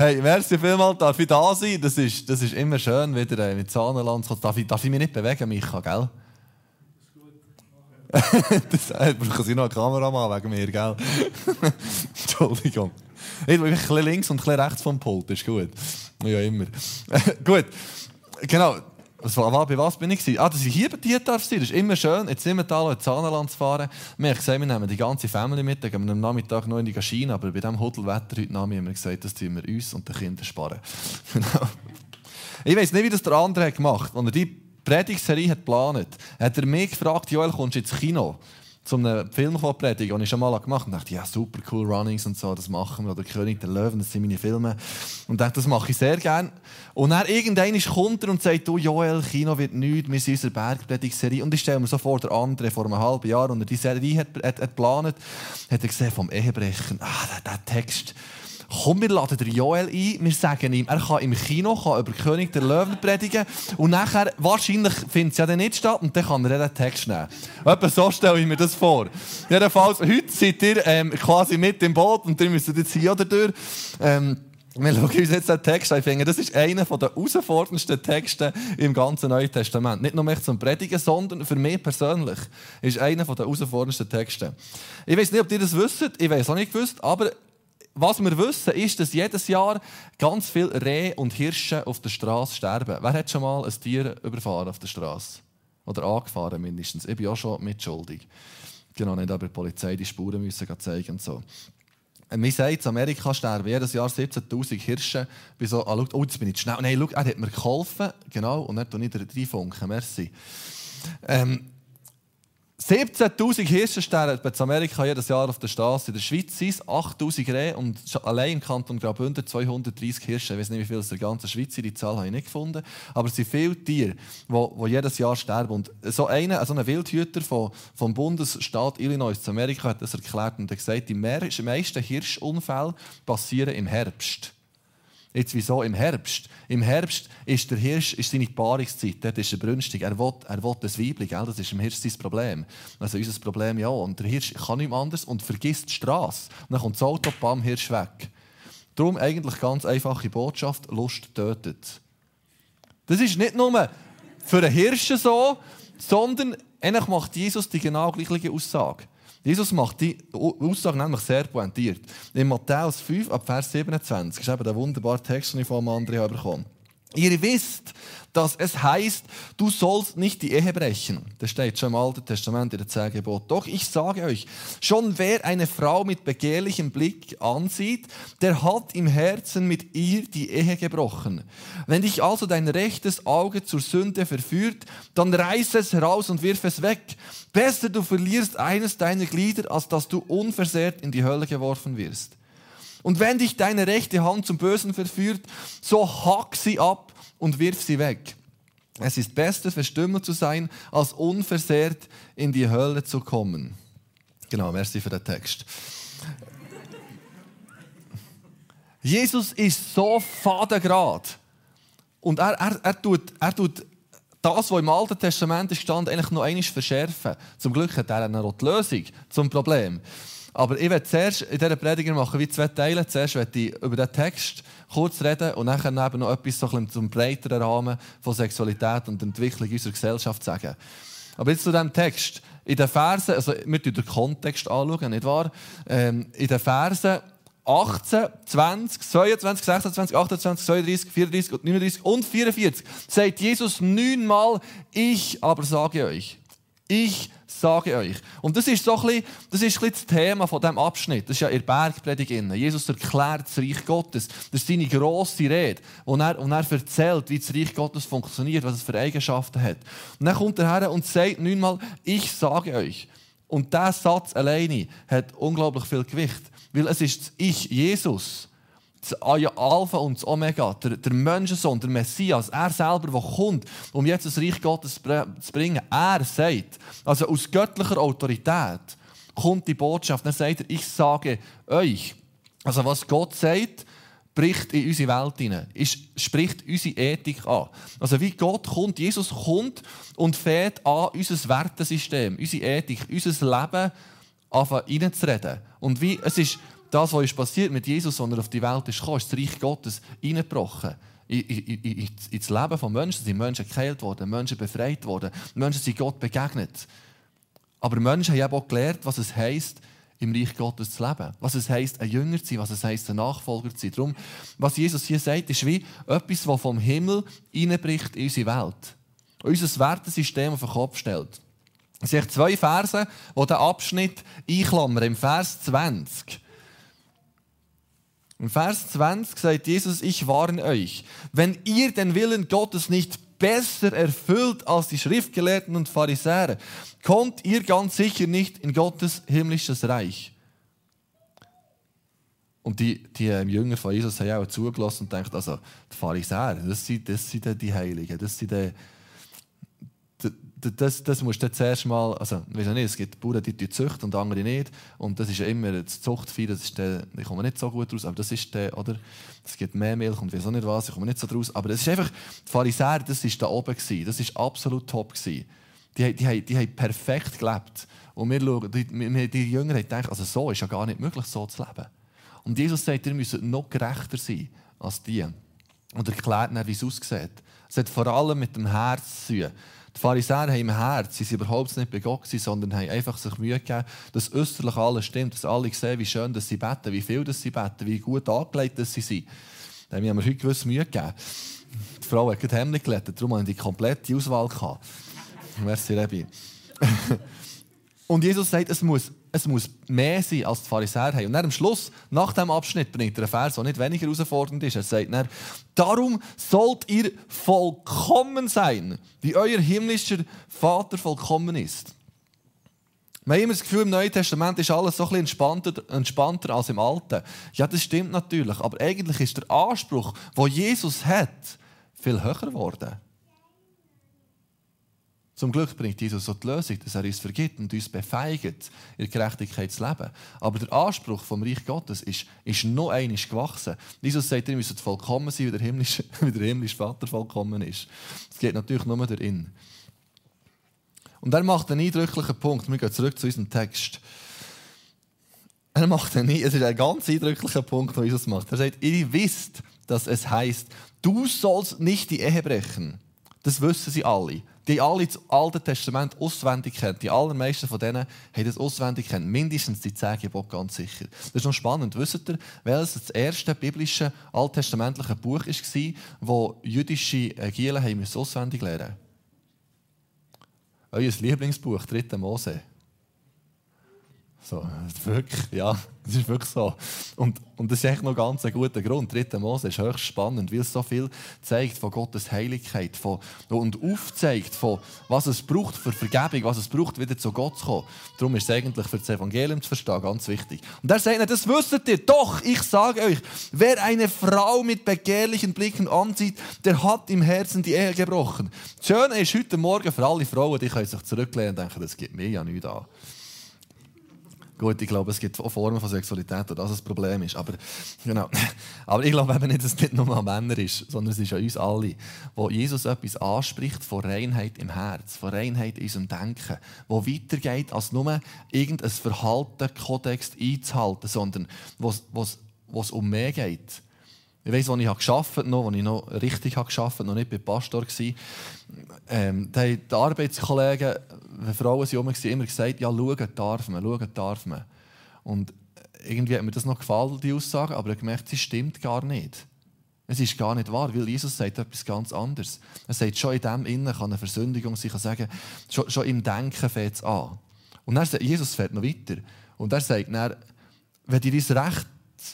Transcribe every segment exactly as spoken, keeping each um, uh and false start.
Hey, merci vielmals, darf ich da sein? Das ist, das ist immer schön, wieder mit Zahnland zu kommen. Darf ich, darf ich mich nicht bewegen, Micha, gell? Das ist gut. Hey, brauchen Sie noch einen Kameramann wegen mir, gell? Entschuldigung. Ich bin ein bisschen links und ein bisschen rechts vom Pult, ist gut. Ja, immer. Gut, genau. Also, bei was bin ich? Ah, dass ich hier bei dir darf sein. Das ist immer schön, jetzt sind wir da, in Zahnland zu fahren. Wir haben gesagt, wir nehmen die ganze Familie mit, dann gehen wir am Nachmittag noch in die Gaschine. Aber bei diesem Hudelwetter heute Namen haben wir gesagt, das tun wir uns und den Kindern sparen. Ich weiss nicht, wie das der André gemacht hat. Als er die Predigserie geplant hat, hat er mich gefragt, Joel, kommst du ins Kino? Zum einen Film zu predigen, den ich schon mal gemacht habe. Ich dachte, ja, super cool, Runnings und so, das machen wir. Oder König der Löwen, das sind meine Filme. Und dachte, das mache ich sehr gerne. Und dann irgendwann kommt er und sagt, du Joel, Kino wird nichts, wir sind in unserer Berg-Predig-Serie. Und ich stelle mir so vor, der André vor einem halben Jahr, und er die Serie hat, hat, hat geplant, hat er gesehen, vom Ehebrechen, ah, der, der Text. Komm, wir laden den Joel ein, wir sagen ihm, er kann im Kino kann über König der Löwen predigen und nachher, wahrscheinlich findet es ja dann nicht statt und dann kann er den Text nehmen. Etwa so stelle ich mir das vor. Jedenfalls, heute seid ihr ähm, quasi mit im Boot und ihr müsst jetzt hier oder durch. Ähm, wir schauen uns jetzt den Text an. Das ist einer der herausforderndsten Texte im ganzen Neuen Testament. Nicht nur zum Predigen, sondern für mich persönlich ist einer der herausforderndsten Texte. Ich weiß nicht, ob ihr das wisst, ich weiß auch nicht gewusst, aber was wir wissen, ist, dass jedes Jahr ganz viele Rehe und Hirsche auf der Straße sterben. Wer hat schon mal ein Tier überfahren auf der Straße? Oder angefahren mindestens. Ich bin auch schon mitschuldig. Genau, nicht aber die Polizei die Spuren müssen zeigen und so. Mir sagt, in Amerika sterben jedes Jahr siebzehntausend Hirsche. Bei so, ah, schau, oh, jetzt bin ich schnell. Nein, schau, er hat mir geholfen. Genau, und dann tue ich reinfunken. Merci. Ähm, siebzehntausend Hirsche sterben in Amerika jedes Jahr auf der Straße. In der Schweiz sind es achttausend Rehe und allein im Kanton Graubünden zweihundertdreissig Hirsche. Ich weiß nicht, wie viele es in der ganzen Schweiz sind. Die Zahl habe ich nicht gefunden. Aber es sind viele Tiere, die jedes Jahr sterben. Und so einer, so ein Wildhüter vom, vom Bundesstaat Illinois in Amerika hat das erklärt und hat gesagt, die meisten Hirschunfälle passieren im Herbst. Jetzt wieso im Herbst? Im Herbst ist der Hirsch ist seine Paarungszeit, dort ist er brünstig. Er will, er will das Weibchen, gell? Das ist im Hirsch sein Problem. Also unser Problem ja auch. Und der Hirsch kann nichts anderes und vergisst die Straße. Dann kommt das Auto, bam, Hirsch weg. Darum eigentlich ganz einfache Botschaft, Lust tötet. Das ist nicht nur für den Hirsch so, sondern eigentlich macht Jesus die genau gleiche Aussage. Jesus macht die Aussage nämlich sehr pointiert. In Matthäus fünf, ab Vers siebenundzwanzig, ist eben der wunderbare Text, den ich von André bekommen habe. Ihr wisst, dass es heißt, du sollst nicht die Ehe brechen. Das steht schon im Alten Testament in der zehn Gebote. Doch ich sage euch, schon wer eine Frau mit begehrlichem Blick ansieht, der hat im Herzen mit ihr die Ehe gebrochen. Wenn dich also dein rechtes Auge zur Sünde verführt, dann reiß es heraus und wirf es weg. Besser du verlierst eines deiner Glieder, als dass du unversehrt in die Hölle geworfen wirst. Und wenn dich deine rechte Hand zum Bösen verführt, so hack sie ab und wirf sie weg. Es ist besser, verstümmelt zu sein, als unversehrt in die Hölle zu kommen. Genau, merci für den Text. Jesus ist so fadengrad. Und er, er, er tut, er tut das, was im Alten Testament stand, eigentlich noch einmal verschärfen. Zum Glück hat er eine rote Lösung zum Problem. Aber ich werde zuerst in dieser Prediger machen wie zwei Teile. Zuerst werde ich über den Text kurz reden und nachher noch etwas so zum breiteren Rahmen von Sexualität und Entwicklung unserer Gesellschaft sagen. Aber jetzt zu diesem Text. In den Versen, also wir schauen den Kontext anschauen, nicht wahr? Ähm, in den Versen achtzehn, zwanzig, zweiundzwanzig, sechsundzwanzig, achtundzwanzig, zweiunddreißig, vierunddreißig und neununddreißig und vierundvierzig sagt Jesus neunmal, ich aber sage euch. Ich sage euch. Und das ist so ein bisschen, das ist ein bisschen das Thema von diesem Abschnitt. Das ist ja in der Bergpredigt. Jesus erklärt das Reich Gottes. Das ist seine grosse Rede. Und er, und er erzählt, wie das Reich Gottes funktioniert, was es für Eigenschaften hat. Und dann kommt er her und sagt neunmal, ich sage euch. Und dieser Satz alleine hat unglaublich viel Gewicht. Weil es ist das Ich, Jesus, das Alpha und das Omega, der, der Menschensohn, der Messias, er selber, der kommt, um jetzt das Reich Gottes zu bringen. Er sagt, also aus göttlicher Autorität kommt die Botschaft. Dann sagt er, ich sage euch. Also was Gott sagt, bricht in unsere Welt hinein, spricht unsere Ethik an. Also wie Gott kommt, Jesus kommt und fährt an unser Wertesystem, unsere Ethik, unser Leben, anfangen reinzureden. Und wie, es ist das, was ist passiert mit Jesus, sondern auf die Welt ist gekommen, ist das Reich Gottes hineingebrochen. In, in, in, ins Leben von Menschen sind Menschen geheilt worden, Menschen befreit worden, Menschen sind Gott begegnet. Aber Menschen haben auch gelernt, was es heisst, im Reich Gottes zu leben. Was es heisst, ein Jünger zu sein, was es heisst, ein Nachfolger zu sein. Darum, was Jesus hier sagt, ist wie etwas, das vom Himmel hineinbricht in unsere Welt. Und unser Wertesystem auf den Kopf stellt. Es sind zwei Verse, die den Abschnitt einklammern. Im Vers zwanzig. Im Vers zwanzig sagt Jesus, ich warne euch, wenn ihr den Willen Gottes nicht besser erfüllt als die Schriftgelehrten und Pharisäer, kommt ihr ganz sicher nicht in Gottes himmlisches Reich. Und die, die Jünger von Jesus haben auch zugelassen und denken, also, die Pharisäer, das sind, das sind die Heiligen, das sind die... Das, das musst du zuerst mal, also weißt du nicht, es gibt Bauern, die züchten und andere nicht. Und das ist ja immer das Zuchtvieh, das ist der, ich komme nicht so gut raus, aber das ist der, oder? Es gibt mehr Milch und weiss auch nicht was, ich komme nicht so draus. Aber das ist einfach, die Pharisäer, das war da oben, das war absolut top. Die, die, die, die haben perfekt gelebt. Und wir schauen, die, die Jünger haben gedacht, also so ist ja gar nicht möglich, so zu leben. Und Jesus sagt, ihr müsst noch gerechter sein als die. Und erklärt ihnen, wie es aussieht. Es hat vor allem mit dem Herz zu tun. Die Pharisäer haben im Herz, sie waren überhaupt nicht bei Gott, sondern haben einfach sich Mühe gegeben, dass äußerlich alles stimmt, dass alle sehen, wie schön dass sie beten, wie viel dass sie beten, wie gut angelegt dass sie sind. Da haben wir heute gewisse Mühe gegeben. Die Frau hat gerade Hemden glättet, darum hatten die komplette Auswahl gehabt. Merci, Rabbi. Und Jesus sagt, es muss, es muss mehr sein, als die Pharisäer haben. Und dann am Schluss, nach diesem Abschnitt, bringt er einen Vers, der nicht weniger herausfordernd ist. Er sagt dann, darum sollt ihr vollkommen sein, wie euer himmlischer Vater vollkommen ist. Man hat immer das Gefühl, im Neuen Testament ist alles so ein bisschen entspannter, entspannter als im Alten. Ja, das stimmt natürlich, aber eigentlich ist der Anspruch, den Jesus hat, viel höher geworden. Zum Glück bringt Jesus so die Lösung, dass er uns vergibt und uns befeigt, in Gerechtigkeit zu leben. Aber der Anspruch vom Reich Gottes ist, ist noch einmal gewachsen. Jesus sagt, ihr müsst vollkommen sein, wie der himmlische, wie der himmlische Vater vollkommen ist. Das geht natürlich nur durch ihn. Und er macht einen eindrücklichen Punkt. Wir gehen zurück zu unserem Text. Er macht einen, es ist ein ganz eindrücklicher Punkt, den Jesus macht. Er sagt, ihr wisst, dass es heisst, du sollst nicht die Ehe brechen. Das wissen sie alle. Die alle das Alte Testament auswendig kennen. Die allermeisten von denen haben das auswendig kennen. Mindestens die zehn Gebote, ganz sicher. Das ist noch spannend. Wisst ihr, welches das erste biblische alttestamentliche Buch war, das jüdische Gielen haben müssen auswendig lernen? Euer Lieblingsbuch, dritter Mose. So, wirklich, ja, das ist wirklich so. Und, und das ist echt noch ganz ein guter Grund. dritter Mose ist höchst spannend, weil es so viel zeigt von Gottes Heiligkeit von, und aufzeigt, von, was es braucht für Vergebung, was es braucht, wieder zu Gott zu kommen. Darum ist es eigentlich für das Evangelium zu verstehen ganz wichtig. Und er sagt, das wisst ihr, doch, ich sage euch, wer eine Frau mit begehrlichen Blicken ansieht, der hat im Herzen die Ehe gebrochen. Das Schöne ist heute Morgen für alle Frauen, die können sich zurücklehnen und denken, das gibt mir ja nichts an. Gut, ich glaube, es gibt auch Formen von Sexualität, wo das ein Problem ist. Aber, genau. Aber ich glaube eben nicht, dass es nicht nur an Männer ist, sondern es ist an uns alle, wo Jesus etwas anspricht von Reinheit im Herz, von Reinheit in unserem Denken, wo weitergeht, als nur irgendein Verhalten, Kodex einzuhalten, sondern wo es um mehr geht. Ich weiss, als ich gearbeitet habe, noch, als ich noch richtig gearbeitet habe, noch nicht bei Pastor war, ähm, da haben die Arbeitskollegen, wenn Frauen herum waren, immer gesagt, ja, schauen darf man, schauen darf man. Und irgendwie hat mir das noch gefallen, die Aussage, aber ich habe gemerkt, sie stimmt gar nicht. Es ist gar nicht wahr, weil Jesus sagt etwas ganz anderes. Er sagt, schon in dem Innen kann eine Versündigung sein, kann sagen, schon, schon im Denken fängt es an. Und dann sagt Jesus, fährt noch weiter. Und er sagt dann, wenn dir dein Recht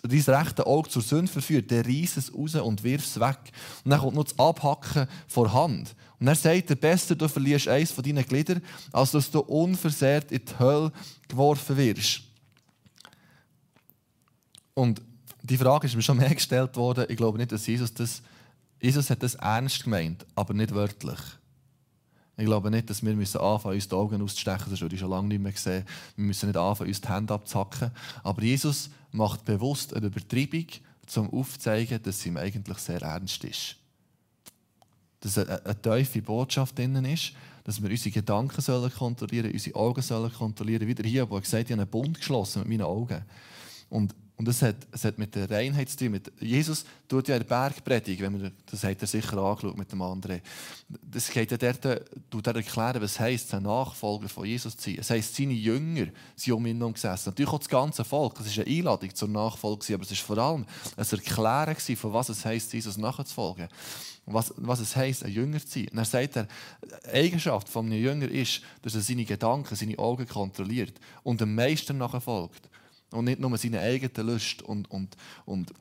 dein rechte Auge zur Sünde verführt, der reiss es raus und wirf es weg. Und dann kommt noch das Abhacken vor Hand. Und er sagt, der Beste, du verlierst eins von deinen Gliedern, als dass du unversehrt in die Hölle geworfen wirst. Und die Frage ist mir schon mehr gestellt worden. Ich glaube nicht, dass Jesus das... Jesus hat das ernst gemeint, aber nicht wörtlich. Ich glaube nicht, dass wir anfangen müssen, uns die Augen auszustechen. Das habe ich schon lange nicht mehr gesehen. Wir müssen nicht anfangen, uns die Hände abzuhacken. Aber Jesus macht bewusst eine Übertreibung, um aufzuzeigen, dass sie ihm eigentlich sehr ernst ist. Dass eine, eine tiefe Botschaft drin ist, dass wir unsere Gedanken sollen kontrollieren, unsere Augen sollen kontrollieren. Wieder hier, wo ich gesagt habe, ich habe einen Bund geschlossen mit meinen Augen. Und Und es hat, es hat mit der Reinheit zu tun. Mit Jesus tut ja in der Bergpredigt, wenn man, das hat er sicher angeschaut mit dem André. Das geht ja dort, tut er erklären, was es heisst, ein Nachfolger von Jesus zu sein. Es heisst, seine Jünger sind um ihn herum gesessen. Natürlich auch das ganze Volk. Es war eine Einladung zur Nachfolge, aber es war vor allem ein Erklären, von was es heisst, Jesus nachzufolgen. Was, was es heisst, ein Jünger zu sein. Und dann sagt er, die Eigenschaft eines Jüngers ist, dass er seine Gedanken, seine Augen kontrolliert und dem Meister nachfolgt. Und nicht nur seine eigenen Lust und, und, und,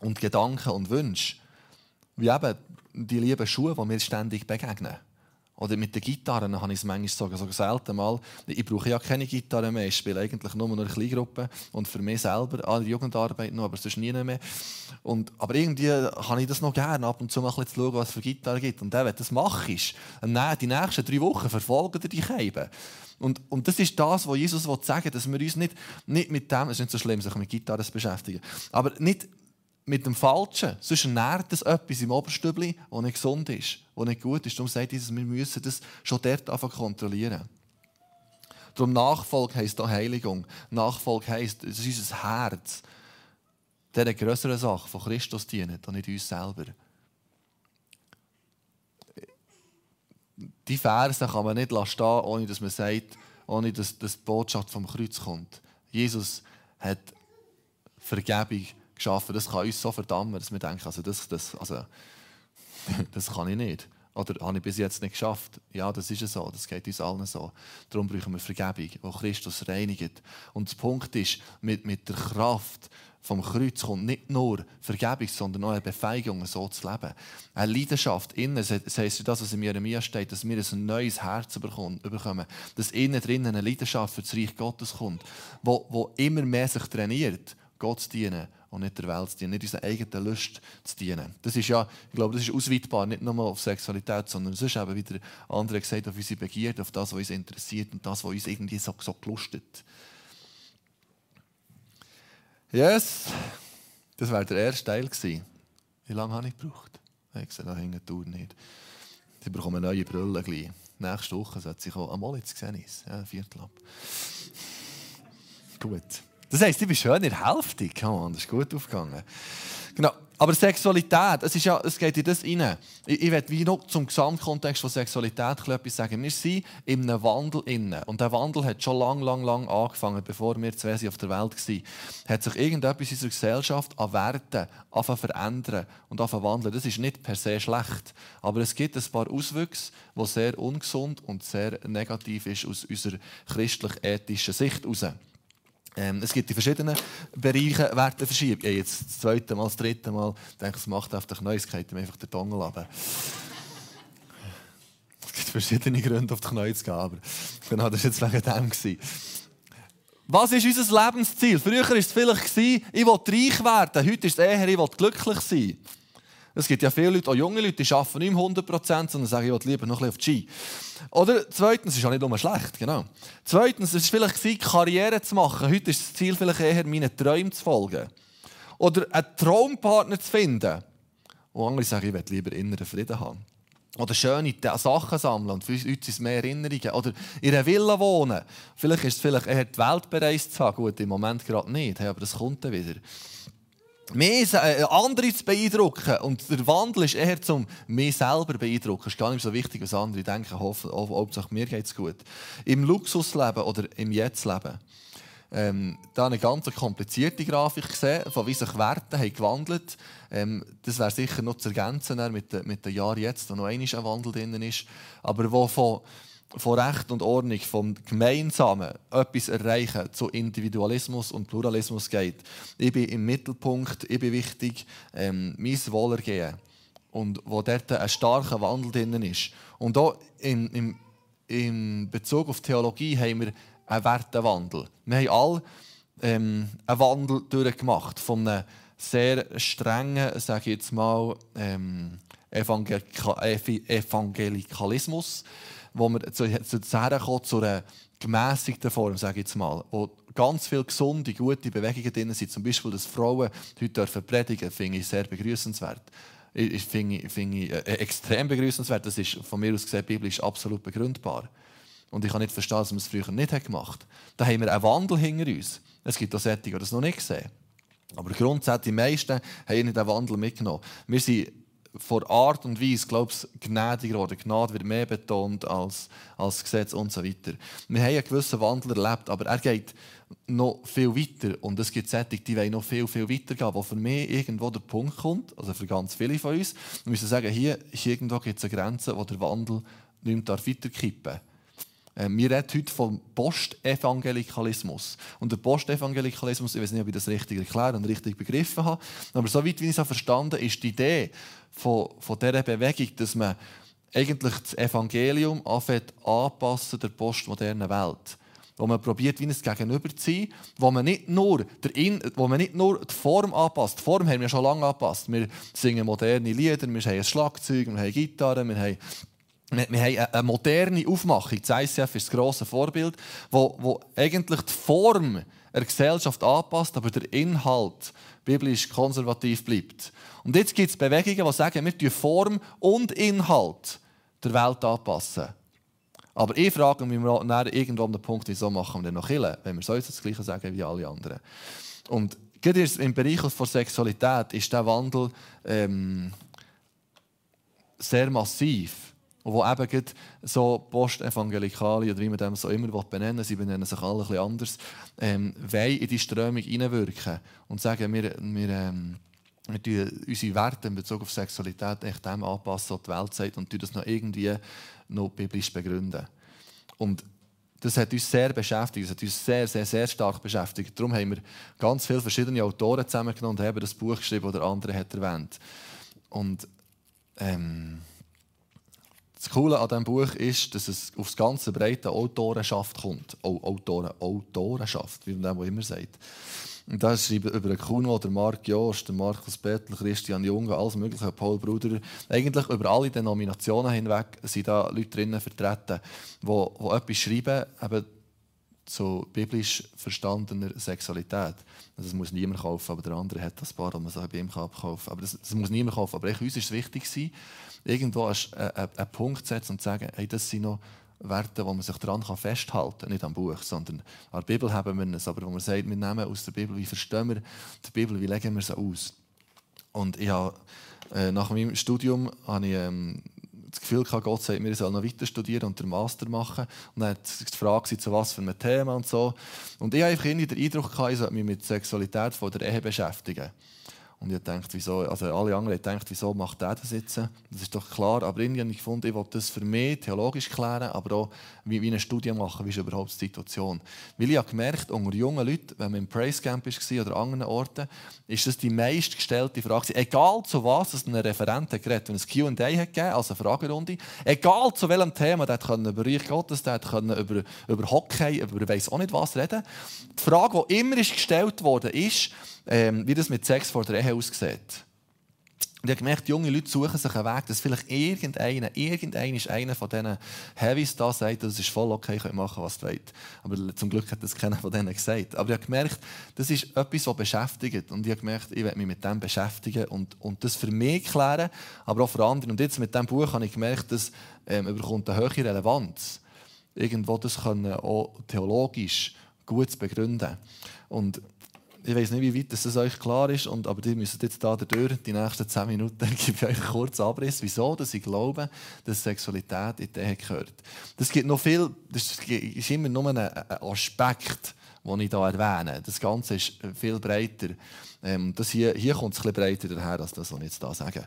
und Gedanken und Wünsche. Wie eben die lieben Schuhe, die mir ständig begegnen. Oder mit den Gitarren habe ich es manchmal sogar, sogar selten mal. Ich brauche ja keine Gitarre mehr. Ich spiele eigentlich nur noch eine Kleingruppe. Und für mich selber, an der Jugendarbeit noch, aber sonst nie mehr. Und, aber irgendwie habe ich das noch gerne, ab und zu mal ein bisschen zu schauen, was es für Gitarren gibt. Und dann, wenn du das machst, die nächsten drei Wochen verfolgen dir die Scheibe. Und, und das ist das, was Jesus sagen will, dass wir uns nicht, nicht mit dem, es ist nicht so schlimm, sich mit Gitarren zu beschäftigen, aber nicht mit dem Falschen. Sonst nährt es etwas im Oberstübli, das nicht gesund ist, das nicht gut ist. Darum sagt Jesus, wir müssen das schon dort anfangen zu kontrollieren. Darum Nachfolge heisst auch Heiligung. Nachfolge heisst, dass unser Herz dieser grösseren Sache von Christus dient und nicht uns selber. Die Verse kann man nicht stehen lassen, ohne dass man sagt, ohne dass, dass die Botschaft vom Kreuz kommt. Jesus hat Vergebung geschaffen. Das kann uns so verdammen, dass wir denken, also das, das, also, das kann ich nicht. Oder habe ich bis jetzt nicht geschafft. Ja, das ist so, das geht uns allen so. Darum brauchen wir Vergebung, die Christus reinigt. Und der Punkt ist, mit, mit der Kraft vom Kreuz kommt nicht nur Vergebung, sondern auch eine Befähigung, so zu leben. Eine Leidenschaft innen, das heisst das, was in Jeremia steht, dass wir ein neues Herz bekommen, dass innen drin eine Leidenschaft für das Reich Gottes kommt, wo, wo immer mehr sich trainiert, Gott zu dienen und nicht der Welt zu dienen, nicht unserer eigenen Lust zu dienen. Das ist ja, ich glaube, das ist ausweitbar, nicht nur auf Sexualität, sondern sonst eben, wie der andere gesagt hat, auf unsere Begierde, auf das, was uns interessiert und das, was uns irgendwie so, so gelustet. Yes, das war der erste Teil gewesen. Wie lange habe ich gebraucht? Ich sehe, da hängen die Uhr nicht. Sie bekommen neue Brille gleich. Nächste Woche sollte sie kommen. Einmal jetzt gesehen ist. Ja, Viertel ab. Gut. Das heisst, ich bin schön in der Hälfte. Come on, das ist gut aufgegangen. Genau. Aber Sexualität, es, ist ja, es geht in das rein. Ich, ich möchte wie noch zum Gesamtkontext von Sexualität etwas sagen. Wir sind in einem Wandel inne. Und der Wandel hat schon lang, lang, lang angefangen, bevor wir zwei auf der Welt waren. Hat sich irgendetwas in unserer Gesellschaft an Werten anfangen zu verändern und anfangen zu wandeln. Das ist nicht per se schlecht. Aber es gibt ein paar Auswüchse, die sehr ungesund und sehr negativ ist aus unserer christlich-ethischen Sicht heraus. Es gibt in verschiedenen Bereichen Werteverschiebungen. Ja, jetzt das zweite Mal, das dritte Mal. Ich denke, es macht einfach Neues, geht mir einfach den Dongel runter. Es gibt verschiedene Gründe, auf die Knie zu gehen, aber genau, das war jetzt wegen dem gewesen. Was ist unser Lebensziel? Früher war es vielleicht, ich will reich werden. Heute ist es eher, ich will glücklich sein. Es gibt ja viele Leute, auch junge Leute, die arbeiten nicht hundert Prozent, sondern sagen, ich will lieber noch ein bisschen auf die Ski. Oder zweitens, es ist auch nicht nur schlecht, genau. Zweitens, es war vielleicht Karriere zu machen. Heute ist das Ziel vielleicht eher, meinen Träumen zu folgen. Oder einen Traumpartner zu finden. Und andere sagen, ich will lieber inneren Frieden haben. Oder schöne Sachen sammeln und für uns sind es mehr Erinnerungen. Oder in einer Villa wohnen. Vielleicht ist es vielleicht eher die Welt bereist zu haben. Gut, im Moment gerade nicht, aber das kommt dann wieder. Mehr andere zu beeindrucken. Und der Wandel ist eher zum mir selber beeindrucken. Es ist gar nicht so wichtig, was andere denken. Hauptsache mir geht es gut. Im Luxusleben oder im Jetztleben. Ähm, da habe ich eine ganz komplizierte Grafik gesehen, von wie sich Werte haben gewandelt haben. Ähm, das wäre sicher noch zu ergänzen mit den, mit den Jahren jetzt, wo noch einmal ein Wandel drin ist. Aber wo von von Recht und Ordnung, vom Gemeinsamen etwas erreichen, zu Individualismus und Pluralismus geht. Ich bin im Mittelpunkt, ich bin wichtig, ähm, mein Wohlergehen. Und wo dort ein starker Wandel drin ist. Und auch in, in, in Bezug auf Theologie haben wir einen Wertewandel. Wir haben alle ähm, einen Wandel durchgemacht, von einem sehr strengen, sage ich jetzt mal, ähm, Evangelika- Evangelikalismus, wo wir zu herkommen, zu einer gemässigten Form, sage ich jetzt mal, wo ganz viele gesunde, gute Bewegungen drin sind. Zum Beispiel, dass Frauen heute dürfen predigen, finde ich sehr begrüßenswert. Ich finde, finde ich, äh, extrem begrüßenswert. Das ist von mir aus gesehen, die Bibel ist absolut begründbar. Und ich kann nicht verstehen, dass man es früher nicht gemacht hat. Da haben wir einen Wandel hinter uns. Es gibt auch solche, die das noch nicht gesehen. Aber grundsätzlich, die meisten haben nicht den Wandel mitgenommen. Wir sind von Art und Weise, glaube ich, gnädiger geworden. Gnade wird mehr betont als, als Gesetz und so weiter. Wir haben einen gewissen Wandel erlebt, aber er geht noch viel weiter. Und es gibt Sättig, die wollen noch viel, viel weiter gehen, wo für mich irgendwo der Punkt kommt, also für ganz viele von uns, wir müssen sagen, hier, hier irgendwo gibt es eine Grenze, wo der Wandel nicht mehr weiterkippen darf. Wir reden heute vom Postevangelikalismus. Und der Postevangelikalismus, ich weiß nicht, ob ich das richtig erkläre und richtig begriffen habe, aber soweit wie ich es verstanden habe, ist die Idee von, von dieser Bewegung, dass man eigentlich das Evangelium anfängt anpassen der postmodernen Welt. Wo man probiert, wie es gegenüber zu sein, wo man nicht nur der In- wo man nicht nur die Form anpasst. Die Form haben wir schon lange angepasst. Wir singen moderne Lieder, wir haben ein Schlagzeug, wir haben Gitarren, wir haben Wir, wir haben eine moderne Aufmachung. Das I C F ist das grosse Vorbild, wo, wo eigentlich die Form der Gesellschaft anpasst, aber der Inhalt biblisch konservativ bleibt. Und jetzt gibt es Bewegungen, die sagen, wir passen Form und Inhalt der Welt anpassen. Aber ich frage mich nachher irgendwo an den Punkt, wieso machen wir denn noch Kirche, wenn wir so das Gleiche sagen wie alle anderen. Und gerade im Bereich von Sexualität ist dieser Wandel ähm, sehr massiv. Und wo eben so Postevangelikale, oder wie man das so immer benennen will, sie benennen sich alle etwas anders, ähm, wollen in die Strömung hineinwirken und sagen, wir, wir, ähm, wir tun unsere Werte in Bezug auf Sexualität echt dem anpassen, was die Welt sagt, und tun das noch irgendwie noch biblisch begründen. Und das hat uns sehr beschäftigt, das hat uns sehr, sehr, sehr stark beschäftigt. Darum haben wir ganz viele verschiedene Autoren zusammengenommen und haben das Buch geschrieben, das andere hat erwähnt. Und ähm, Das Coole an diesem Buch ist, dass es auf das ganze breite Autorenschaft kommt. Oh, Autoren, Autorenschaft, wie man das immer sagt. Und da schreiben über den Kuno, den Mark Jost, den Markus Bethel, Christian Jung, alles Mögliche, Paul Bruder. Eigentlich über alle Denominationen hinweg sind da Leute drinnen vertreten, die, die etwas schreiben, eben zu biblisch verstandener Sexualität. Das muss niemand kaufen, aber der andere hat das Paar, das man sich bei ihm abkaufen kann. Aber das, das muss niemand kaufen. Aber echt, uns ist es wichtig, irgendwo einen Punkt zu setzen und zu sagen, hey, das sind noch Werte, wo man sich daran festhalten kann. Nicht am Buch, sondern an der Bibel haben wir es. Aber wo man sagt, wir nehmen aus der Bibel, wie verstehen wir die Bibel, wie legen wir sie aus. Und ich habe, äh, nach meinem Studium habe ich ähm, das Gefühl hatte, Gott sagt mir, ich soll noch weiter studieren und den Master machen. Und dann war die Frage, zu was für einem Thema und so. Und ich hatte irgendwie den Eindruck, ich sollte mich mit Sexualität vor der Ehe beschäftigen. Und ich dachte, wieso, also alle anderen denken, wieso macht der das jetzt? Das ist doch klar. Aber irgendwie habe ich gefunden, ich wollte das für mich theologisch klären, aber auch wie, wie eine Studie machen, wie ist überhaupt die Situation. Weil ich habe gemerkt, unter jungen Leuten, wenn man im Praise Camp war oder an anderen Orten, ist das die meistgestellte Frage. Egal zu was es ein Referent hat geredet, wenn es Q und A gegeben hat, also eine Fragerunde, egal zu welchem Thema, der konnte über Reich Gottes, der konnte über, über Hockey, über weiss auch nicht was reden. Die Frage, die immer ist gestellt wurde, ist, Ähm, wie das mit Sex vor der Ehe aussieht. Und ich habe gemerkt, junge Leute suchen sich einen Weg, dass vielleicht irgendeiner, irgendeiner einer von diesen Heavys da sagt, das ist voll okay, ihr könnt machen, was ihr wollt. Aber zum Glück hat das keiner von denen gesagt. Aber ich habe gemerkt, das ist etwas, das beschäftigt. Und ich habe gemerkt, ich werde mich mit dem beschäftigen und, und das für mich klären, aber auch für andere. Und jetzt mit diesem Buch habe ich gemerkt, das ähm, überkommt eine hohe Relevanz. Irgendwo das können auch theologisch gut begründen. Und ich weiss nicht, wie weit das euch klar ist, und, aber ihr müsst jetzt hier durch die nächsten zehn Minuten gebe ich euch einen kurzen Abriss, wieso dass ich glaube, dass Sexualität in die Ehe gehört. Das gibt noch viel, das ist immer nur ein Aspekt, den ich hier erwähne. Das Ganze ist viel breiter. Ähm, das hier, hier kommt es ein bisschen breiter daher, als das, was ich jetzt hier sage.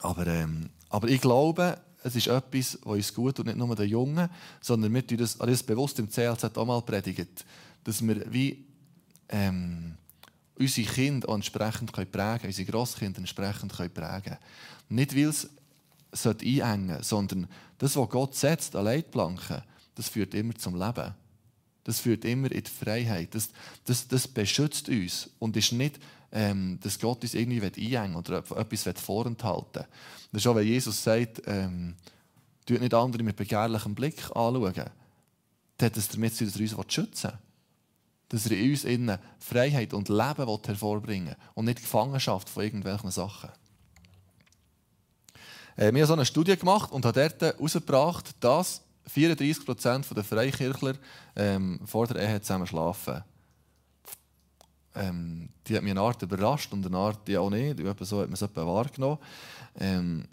Aber, ähm, aber ich glaube, es ist etwas, was uns gut tut, nicht nur den Jungen, sondern wir tun das, also das bewusst im C L Z auch mal predigt, dass wir wie Ähm, unsere Kinder entsprechend prägen können, unsere Grosskinder entsprechend prägen können. Nicht, weil es einengen sollte, sondern das, was Gott setzt an Leitplanken, das führt immer zum Leben. Das führt immer in die Freiheit. Das, das, das beschützt uns und ist nicht, ähm, dass Gott uns irgendwie einengen oder etwas vorenthalten will. Das ist auch, wenn Jesus sagt, ähm, «Tut nicht andere mit begehrlichem Blick anschauen», dann hat es damit zu tun, dass er uns schützen will. Dass er in uns innen Freiheit und Leben hervorbringen will und nicht Gefangenschaft von irgendwelchen Sachen. Wir haben so eine Studie gemacht und haben dort herausgebracht, dass vierunddreißig Prozent der Freikirchler ähm, vor der Ehe zusammen schlafen. ähm, die hat mich eine Art überrascht und eine Art die auch nicht. So hat man es wahrgenommen. Ähm,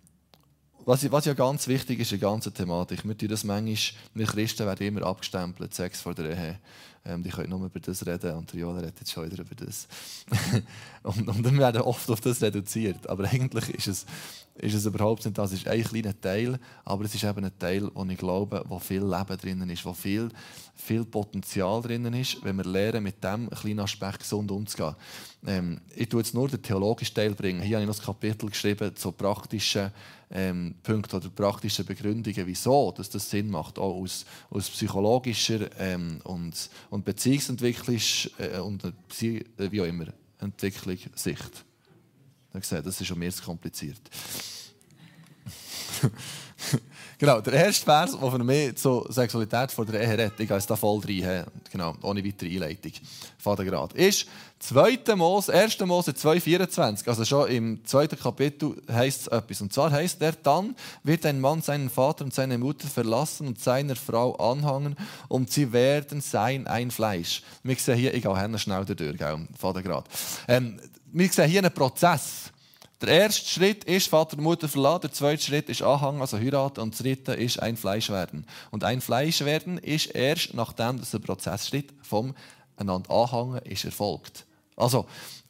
was, was ja ganz wichtig ist in der ganzen Thematik, wir, das manchmal, wir Christen werden immer abgestempelt, Sex vor der Ehe. Ähm, die können nur über das reden und der Joel redet jetzt schon wieder über das. und, und dann werden oft auf das reduziert. Aber eigentlich ist es, ist es überhaupt nicht das. Es ist ein kleiner Teil, aber es ist eben ein Teil, wo ich glaube, wo viel Leben drin ist, wo viel, viel Potenzial drin ist, wenn wir lernen, mit diesem kleinen Aspekt gesund umzugehen. Ähm, ich tue jetzt nur den theologischen Teil bringen. Hier habe ich noch ein Kapitel geschrieben zu praktischen ähm, Punkten oder praktischen Begründungen, wieso dass das Sinn macht, auch aus, aus psychologischer ähm, und und Beziehungsentwicklung äh, und Psy- äh, wie auch immer Entwicklung Sicht. Das ist schon mehr zu kompliziert. Genau, der erste Vers, der für mich zur Sexualität vor der Ehe redet, ich gehe jetzt da voll rein, genau, ohne weitere Einleitung, Vater gerade, ist zweiter Mose, erster Mose zwei vierundzwanzig. Also schon im zweiten Kapitel heisst es etwas. Und zwar heisst er, dann wird ein Mann seinen Vater und seine Mutter verlassen und seiner Frau anhangen und sie werden sein ein Fleisch. Wir sehen hier, ich gehe schnell durch, gell, Vater gerade. Ähm, wir sehen hier einen Prozess. Der erste Schritt ist Vater und Mutter verlassen, der zweite Schritt ist Anhang, also heiraten, und der dritte ist ein Fleisch werden. Und ein Fleisch werden ist erst, nachdem der Prozessschritt vom einander anhangen ist erfolgt. Also,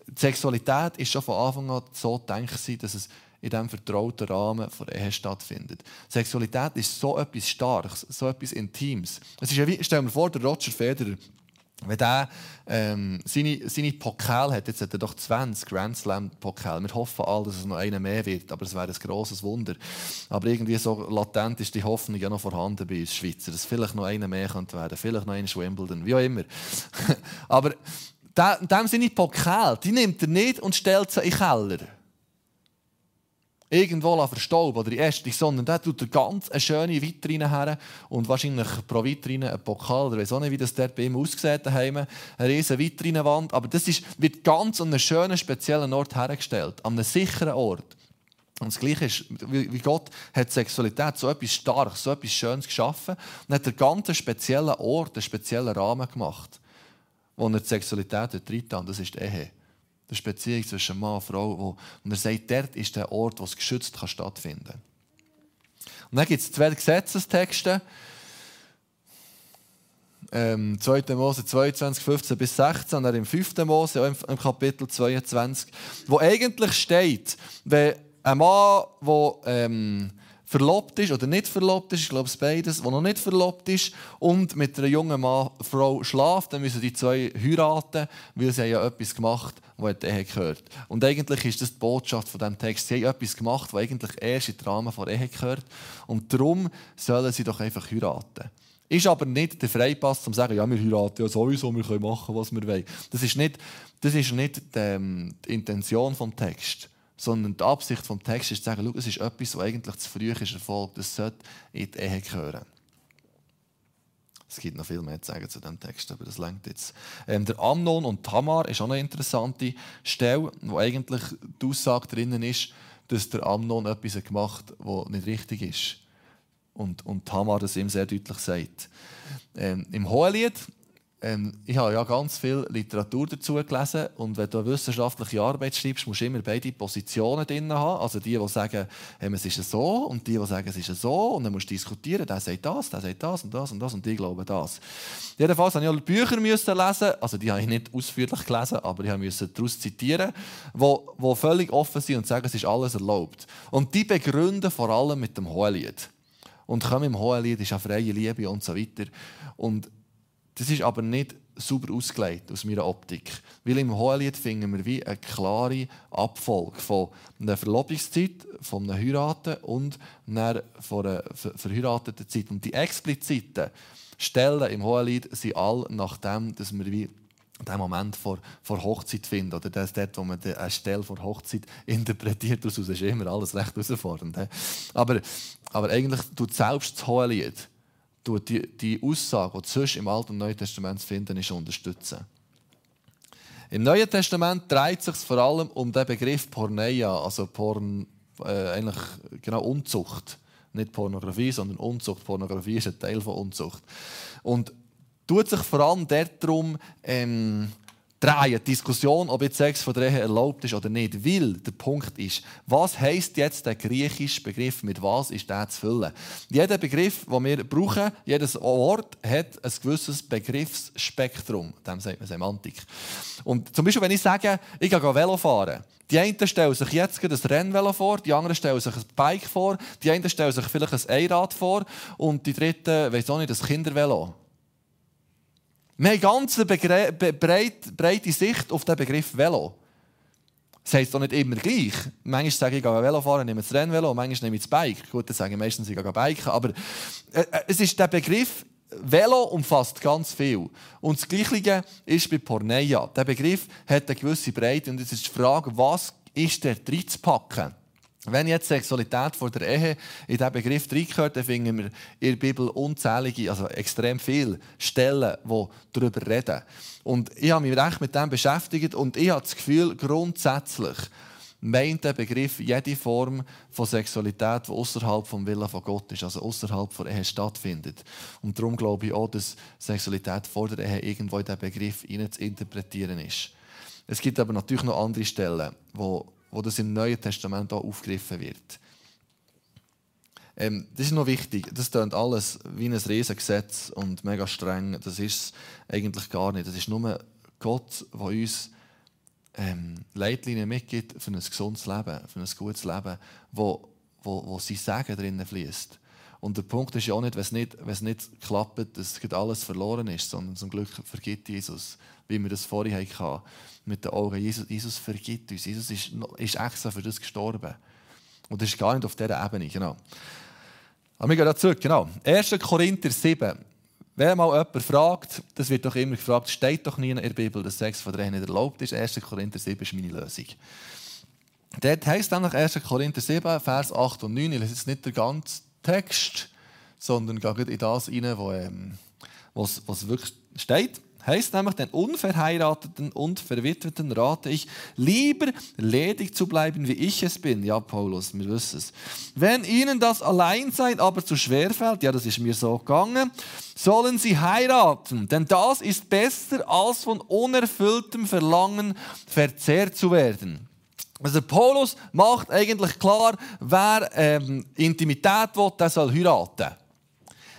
die Sexualität ist schon von Anfang an so gedacht, dass es in diesem vertrauten Rahmen der Ehe stattfindet. Sexualität ist so etwas Starkes, so etwas Intimes. Es ist ja wie, stell dir vor, der Roger Federer, wenn er ähm, seine, seine Pokale hat, jetzt hat er doch zwanzig Grand Slam-Pokale. Wir hoffen alle, dass es noch einer mehr wird, aber es wäre ein grosses Wunder. Aber irgendwie so latent ist die Hoffnung ja noch vorhanden bei uns Schweizer, dass vielleicht noch einer mehr werden könnte, vielleicht noch einer Wimbledon, wie auch immer. Aber da, dem seine Pokale, die nimmt er nicht und stellt sie in den Keller. Irgendwo verstauben oder in Äste, sondern der tut er ganz eine schöne Vitrine her und wahrscheinlich pro Vitrine einen Pokal, oder weiss auch nicht, wie das dort bei ihm aussieht daheim, eine riesige Vitrinewand, aber das ist, wird ganz an einem schönen, speziellen Ort hergestellt, an einem sicheren Ort. Und das Gleiche ist, wie Gott hat Sexualität so etwas Starkes, so etwas Schönes geschaffen und hat einen ganz speziellen Ort, einen speziellen Rahmen gemacht, wo er die Sexualität dort reintan, das ist die Ehe. Das ist die Beziehung zwischen Mann und Frau. Wo, und er sagt, dort ist der Ort, wo es geschützt kann stattfinden kann. Und dann gibt es zwei Gesetzestexte. Ähm, zweiter Mose zweiundzwanzig, fünfzehn bis sechzehn und dann im fünften Mose, im, im Kapitel zweiundzwanzig, wo eigentlich steht, wenn ein Mann, der ähm, verlobt ist oder nicht verlobt ist, ich glaube es beides, der noch nicht verlobt ist und mit einer jungen Mann, Frau schläft, dann müssen die zwei heiraten, weil sie ja etwas gemacht haben, die die Ehe gehört. Und eigentlich ist das die Botschaft von diesem Text. Sie haben etwas gemacht, was eigentlich erst in den Rahmen der Ehe gehört. Und darum sollen sie doch einfach heiraten. Ist aber nicht der Freipass, um zu sagen, ja, wir heiraten ja sowieso, wir können machen, was wir wollen. Das ist nicht, das ist nicht die, ähm, die Intention des Textes, sondern die Absicht des Textes ist zu sagen, schau, es ist etwas, was eigentlich zu früh ist erfolgt. Das sollte in die Ehe gehören. Es gibt noch viel mehr zu sagen zu diesem Text, aber das reicht jetzt. Ähm, der Amnon und Tamar ist auch eine interessante Stelle, wo eigentlich die Aussage drin ist, dass der Amnon etwas gemacht hat, was nicht richtig ist. Und, und Tamar das ihm sehr deutlich sagt. Ähm, Im Hohenlied, ähm, ich habe ja ganz viel Literatur dazu gelesen, und wenn du eine wissenschaftliche Arbeit schreibst, musst du immer beide Positionen drin haben. Also die, die sagen, ähm, es ist so, und die, die sagen, es ist so. Und dann musst du diskutieren, der sagt das, der sagt das und das und das und die glauben das. Jedenfalls musste ich auch Bücher lesen, also die habe ich nicht ausführlich gelesen, aber ich musste daraus zitieren, die völlig offen sind und sagen, es ist alles erlaubt. Und die begründen vor allem mit dem Hohenlied. Und kommen im Hohenlied ist ja freie Liebe und so weiter. Und das ist aber nicht sauber ausgelegt aus meiner Optik. Weil im Hohenlied finden wir wie eine klare Abfolge von einer Verlobungszeit, von einem Heiraten und einer von einer verheirateten Zeit. Und die expliziten Stellen im Hohenlied sind alle nachdem, dass wir wie den Moment vor, vor Hochzeit finden. Oder das dort, wo man eine Stelle vor Hochzeit interpretiert. Das ist immer alles recht herausfordernd. Aber, aber eigentlich tut selbst das Hohenlied Die, die Aussage, die sonst im Alten und Neuen Testament zu finden ist, unterstützen. Im Neuen Testament dreht es sich vor allem um den Begriff Porneia, also Porn, äh, eigentlich, genau, Unzucht. Nicht Pornografie, sondern Unzucht. Pornografie ist ein Teil von Unzucht. Und tut sich vor allem darum, ähm, drehen, die Diskussion, ob jetzt Sex vor der Ehe erlaubt ist oder nicht. Weil der Punkt ist, was heisst jetzt der griechische Begriff, mit was ist der zu füllen? Jeder Begriff, den wir brauchen, jedes Wort hat ein gewisses Begriffsspektrum. Dem sagt man Semantik. Und zum Beispiel, wenn ich sage, ich gehe Velo fahren. Die einen stellen sich jetzt ein Rennvelo vor, die anderen stellen sich ein Bike vor, die einen stellen sich vielleicht ein Einrad vor und die dritten, weiss auch nicht, ein Kindervelo. Wir haben ganz eine ganz breite Sicht auf den Begriff Velo. Das heisst doch nicht immer gleich. Manchmal sage ich, ich gehe Velo fahren, nehme das Rennvelo, manchmal nehme ich das Bike. Gut, dann sage ich meistens, ich gehe Biken. Aber es ist der Begriff Velo umfasst ganz viel. Und das Gleiche ist bei Porneia. Der Begriff hat eine gewisse Breite. Und es ist die Frage, was ist da reinzupacken? Wenn jetzt Sexualität vor der Ehe in diesen Begriff reingehört, dann finden wir in der Bibel unzählige, also extrem viele Stellen, die darüber reden. Und ich habe mich recht mit dem beschäftigt und ich habe das Gefühl, grundsätzlich meint der Begriff jede Form von Sexualität, die außerhalb vom Willen von Gott ist, also außerhalb der Ehe stattfindet. Und darum glaube ich auch, dass Sexualität vor der Ehe irgendwo in diesen Begriff hinein zu interpretieren ist. Es gibt aber natürlich noch andere Stellen, wo wo das im Neuen Testament auch aufgegriffen wird. Ähm, das ist noch wichtig. Das klingt alles wie ein Riesengesetz und mega streng. Das ist es eigentlich gar nicht. Das ist nur Gott, der uns ähm, Leitlinien mitgibt für ein gesundes Leben, für ein gutes Leben, wo, wo, wo sein Segen drinnen fließt. Und der Punkt ist ja auch nicht, wenn es nicht, wenn es nicht klappt, dass alles verloren ist, sondern zum Glück vergibt Jesus, wie wir das vorhin hatten, mit den Augen. Jesus, Jesus vergibt uns. Jesus ist, ist extra für das gestorben. Und das ist gar nicht auf dieser Ebene. Genau. Aber wir gehen da zurück. Genau. erster Korinther sieben. Wenn mal jemand fragt, das wird doch immer gefragt, steht doch nie in der Bibel, dass Sex von der Ehe nicht erlaubt ist. erster Korinther sieben ist meine Lösung. Dort heisst dann nach erster Korinther sieben, Vers acht und neun, ich lese jetzt nicht den ganzen Text, sondern geht in das rein, wo, ähm, was, was wirklich steht. Heißt nämlich, den Unverheirateten und Verwitweten rate ich, lieber ledig zu bleiben, wie ich es bin. Ja, Paulus, wir wissen es. Wenn ihnen das Alleinsein aber zu schwer fällt, ja, das ist mir so gegangen, sollen sie heiraten, denn das ist besser, als von unerfülltem Verlangen verzehrt zu werden. Also Paulus macht eigentlich klar, wer ähm, Intimität will, der soll heiraten.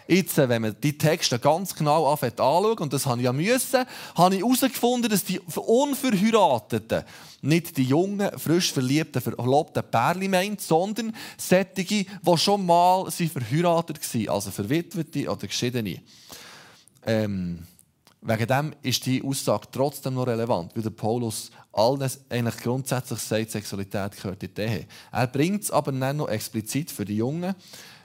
Jetzt, wenn man die Texte ganz genau anschaut, und das musste ich ja, müssen, habe ich herausgefunden, dass die Unverheirateten nicht die jungen, frisch verliebten, verlobten Pärchen meint, sondern solche, die schon mal verheiratet waren, also Verwitwete oder Geschiedene. Ähm, wegen dem ist die Aussage trotzdem noch relevant, weil der Paulus alles eigentlich grundsätzlich sagt, Sexualität gehört in die Ehe. Er bringt es aber dann noch explizit für die Jungen.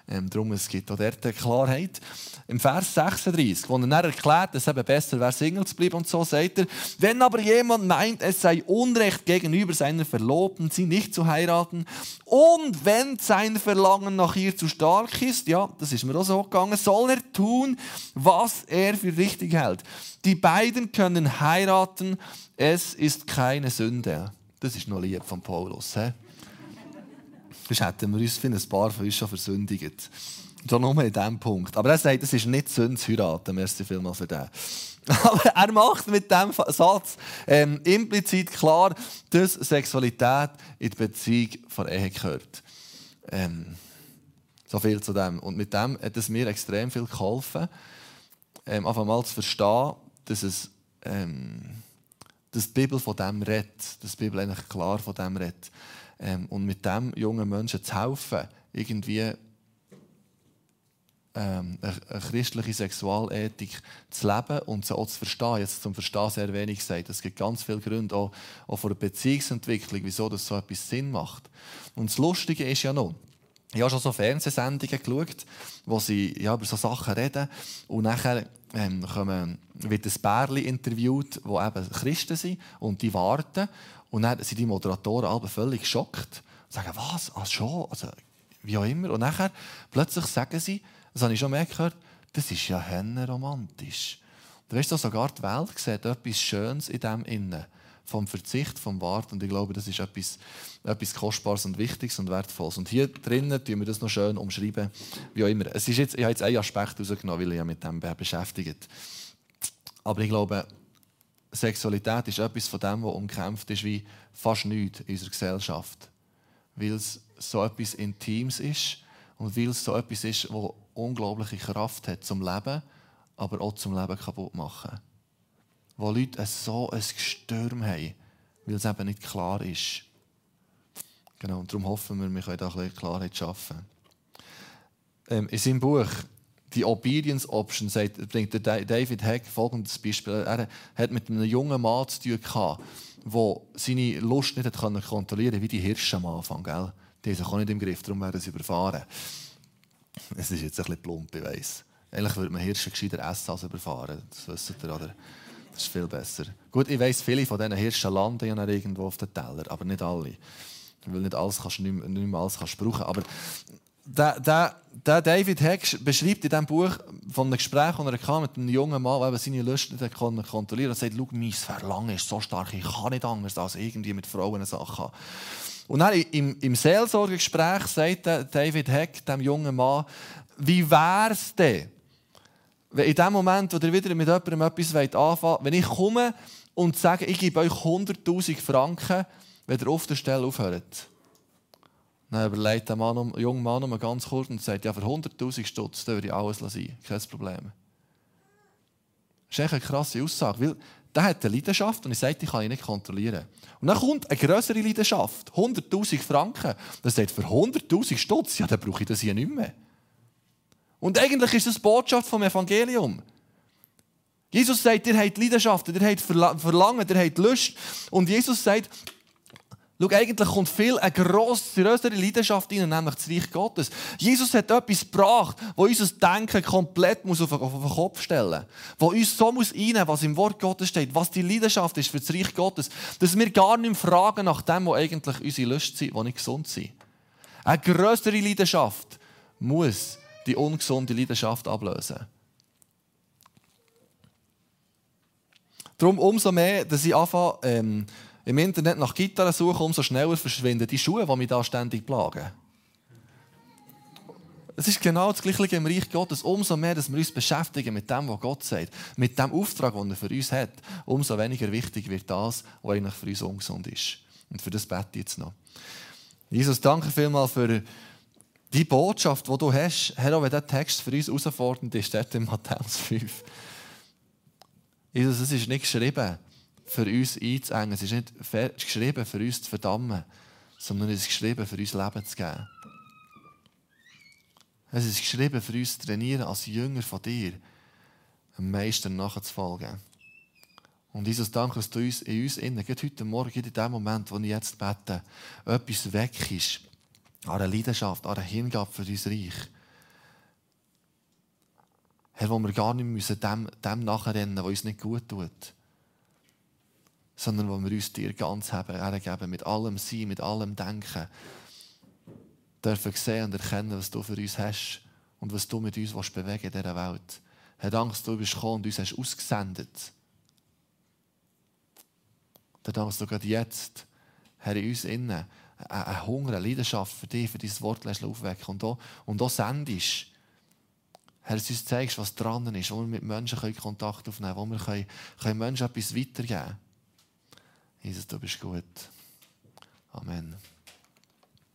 Ähm, darum es gibt auch dort Klarheit. Im Vers sechsunddreißig, wo er dann erklärt, dass es besser wäre, Single zu bleiben, und so sagt er, wenn aber jemand meint, es sei Unrecht gegenüber seiner Verlobten, sie nicht zu heiraten, und wenn sein Verlangen nach ihr zu stark ist, ja, das ist mir auch so gegangen, soll er tun, was er für richtig hält. Die beiden können heiraten, es ist keine Sünde. Das ist noch lieb von Paulus. He? Sonst hätten wir uns für ein paar von uns schon versündigt. So nur in diesem Punkt. Aber er sagt, es ist nicht Sünde zu heiraten. Merci vielmals für den. Aber er macht mit diesem Satz ähm, implizit klar, dass Sexualität in die Beziehung von Ehe gehört. Ähm, so viel zu dem. Und mit dem hat es mir extrem viel geholfen, ähm, einfach mal zu verstehen, dass es... Ähm, dass die Bibel von dem redet, dass die Bibel eigentlich klar von dem redet. Ähm, und mit dem jungen Menschen zu helfen, irgendwie ähm, eine, eine christliche Sexualethik zu leben und sie auch zu verstehen. Jetzt zum Verstehen sehr wenig gesagt. Es gibt ganz viele Gründe, auch, auch für eine Beziehungsentwicklung, wieso das so etwas Sinn macht. Und das Lustige ist ja noch, ich habe schon so Fernsehsendungen geschaut, wo sie ja, über so Sachen reden. Und nachher ähm, kommen, wird ein Bärli interviewt, wo eben Christen sind. Und die warten. Und dann sind die Moderatoren alle völlig geschockt. Und sagen, was? Ah, schon? Also, wie auch immer. Und nachher plötzlich sagen sie, das habe ich schon mehr gehört, das ist ja henneromantisch. Du weißt doch, sogar die Welt sieht etwas Schönes in dem Innen. Vom Verzicht, vom Warten. Und ich glaube, das ist etwas, etwas Kostbares und Wichtiges und Wertvolles. Und hier drinnen tun wir das noch schön umschreiben, wie auch immer. Es ist jetzt, ich habe jetzt einen Aspekt herausgenommen, weil ich mich mit dem beschäftigt. Aber ich glaube, Sexualität ist etwas von dem, was umkämpft ist wie fast nichts in unserer Gesellschaft. Weil es so etwas Intimes ist und weil es so etwas ist, das unglaubliche Kraft hat zum Leben, aber auch zum Leben kaputt machen. Wo Leute so ein Gestürm haben, weil es eben nicht klar ist. Genau, und darum hoffen wir, wir können da ein bisschen Klarheit schaffen. Ähm, in seinem Buch «Die Obedience-Option» bringt David Heck folgendes Beispiel. Er hat mit einem jungen Mann zu tun gehabt, der seine Lust nicht kontrollieren konnte, wie die Hirsche am Anfang. Gell? Die haben sich auch nicht im Griff, darum werden sie überfahren. Es ist jetzt ein bisschen plump, ich weiss. Eigentlich würde man Hirsche gescheiter essen als überfahren, das wisst ihr, oder? Das ist viel besser. Gut, ich weiss, viele von diesen Hirschen landen ja irgendwo auf den Teller, aber nicht alle. Weil nicht alles kannst, nicht mehr, nicht mehr alles kannst brauchen. Aber der, der, der David Heck beschreibt in diesem Buch von einem Gespräch, das er kam mit einem jungen Mann, der seine Lust nicht kontrollieren konnte, und sagt, mein Verlangen ist so stark, ich kann nicht anders als irgendwie mit Frauen eine Sache haben. Und dann im, im Seelsorgegespräch sagt David Heck dem jungen Mann, wie wäre es denn, wenn in dem Moment, wo ihr wieder mit jemandem etwas anfangen wollt, wenn ich komme und sage, ich gebe euch hunderttausend Franken, wenn ihr auf der Stelle aufhört. Dann überlegt der Mann, der junge Mann um ganz kurz und sagt, ja, für hunderttausend Stutz würde ich alles sein, kein Problem. Das ist eine krasse Aussage, weil der hat eine Leidenschaft und ich sage, die kann ich nicht kontrollieren. Und dann kommt eine größere Leidenschaft, hunderttausend Franken. Dann sagt, für hunderttausend Stutz, ja, dann brauche ich das hier nicht mehr. Und eigentlich ist das die Botschaft vom Evangelium. Jesus sagt, ihr habt Leidenschaften, ihr habt Verlangen, ihr habt Lust. Und Jesus sagt, schau, eigentlich kommt viel eine grössere Leidenschaft rein, nämlich das Reich Gottes. Jesus hat etwas gebracht, das unser Denken komplett auf den Kopf stellen muss. Das uns so reinnehmen muss, was im Wort Gottes steht, was die Leidenschaft ist für das Reich Gottes. Dass wir gar nicht mehr fragen nach dem, was eigentlich unsere Lust sind, die nicht gesund sind. Eine grössere Leidenschaft muss die ungesunde Leidenschaft ablösen. Darum umso mehr, dass ich anfange, ähm, im Internet nach Gitarren suchen, umso schneller verschwinden die Schuhe, die mich da ständig plagen. Es ist genau das Gleiche im Reich Gottes. Umso mehr, dass wir uns beschäftigen mit dem, was Gott sagt, mit dem Auftrag, den er für uns hat, umso weniger wichtig wird das, was eigentlich für uns ungesund ist. Und für das bete ich jetzt noch. Jesus, danke vielmals für die Botschaft, die du hast. Herr, auch wenn dieser Text für uns herausfordernd ist, steht in Matthäus fünf. Jesus, es ist nicht geschrieben, für uns einzuengen. Es ist nicht geschrieben, für uns zu verdammen, sondern es ist geschrieben, für uns Leben zu geben. Es ist geschrieben, für uns zu trainieren, als Jünger von dir, dem Meister nachzufolgen. Und Jesus, danke, dass du uns in uns innen, gerade heute Morgen, in dem Moment, wo ich jetzt bete, etwas weg ist, an einer Leidenschaft, an einer Hingabe für dein Reich. Herr, wo wir gar nicht müssen dem, dem nachrennen, was uns nicht gut tut, sondern wo wir uns dir ganz hergeben, mit allem Sein, mit allem Denken, dürfen sehen und erkennen, was du für uns hast und was du mit uns bewegen in dieser Welt. Herr, danke, dass du bist gekommen und uns hast ausgesendet. Herr, danke, dass du gerade jetzt, Herr, in uns innen, einen Hunger, eine Leidenschaft für dich, für dein Wort aufwecken und auch, und auch sendest. Herr, dass du uns zeigst, was dran ist, wo wir mit Menschen Kontakt aufnehmen können, wo wir können, können Menschen etwas weitergeben können. Jesus, du bist gut. Amen.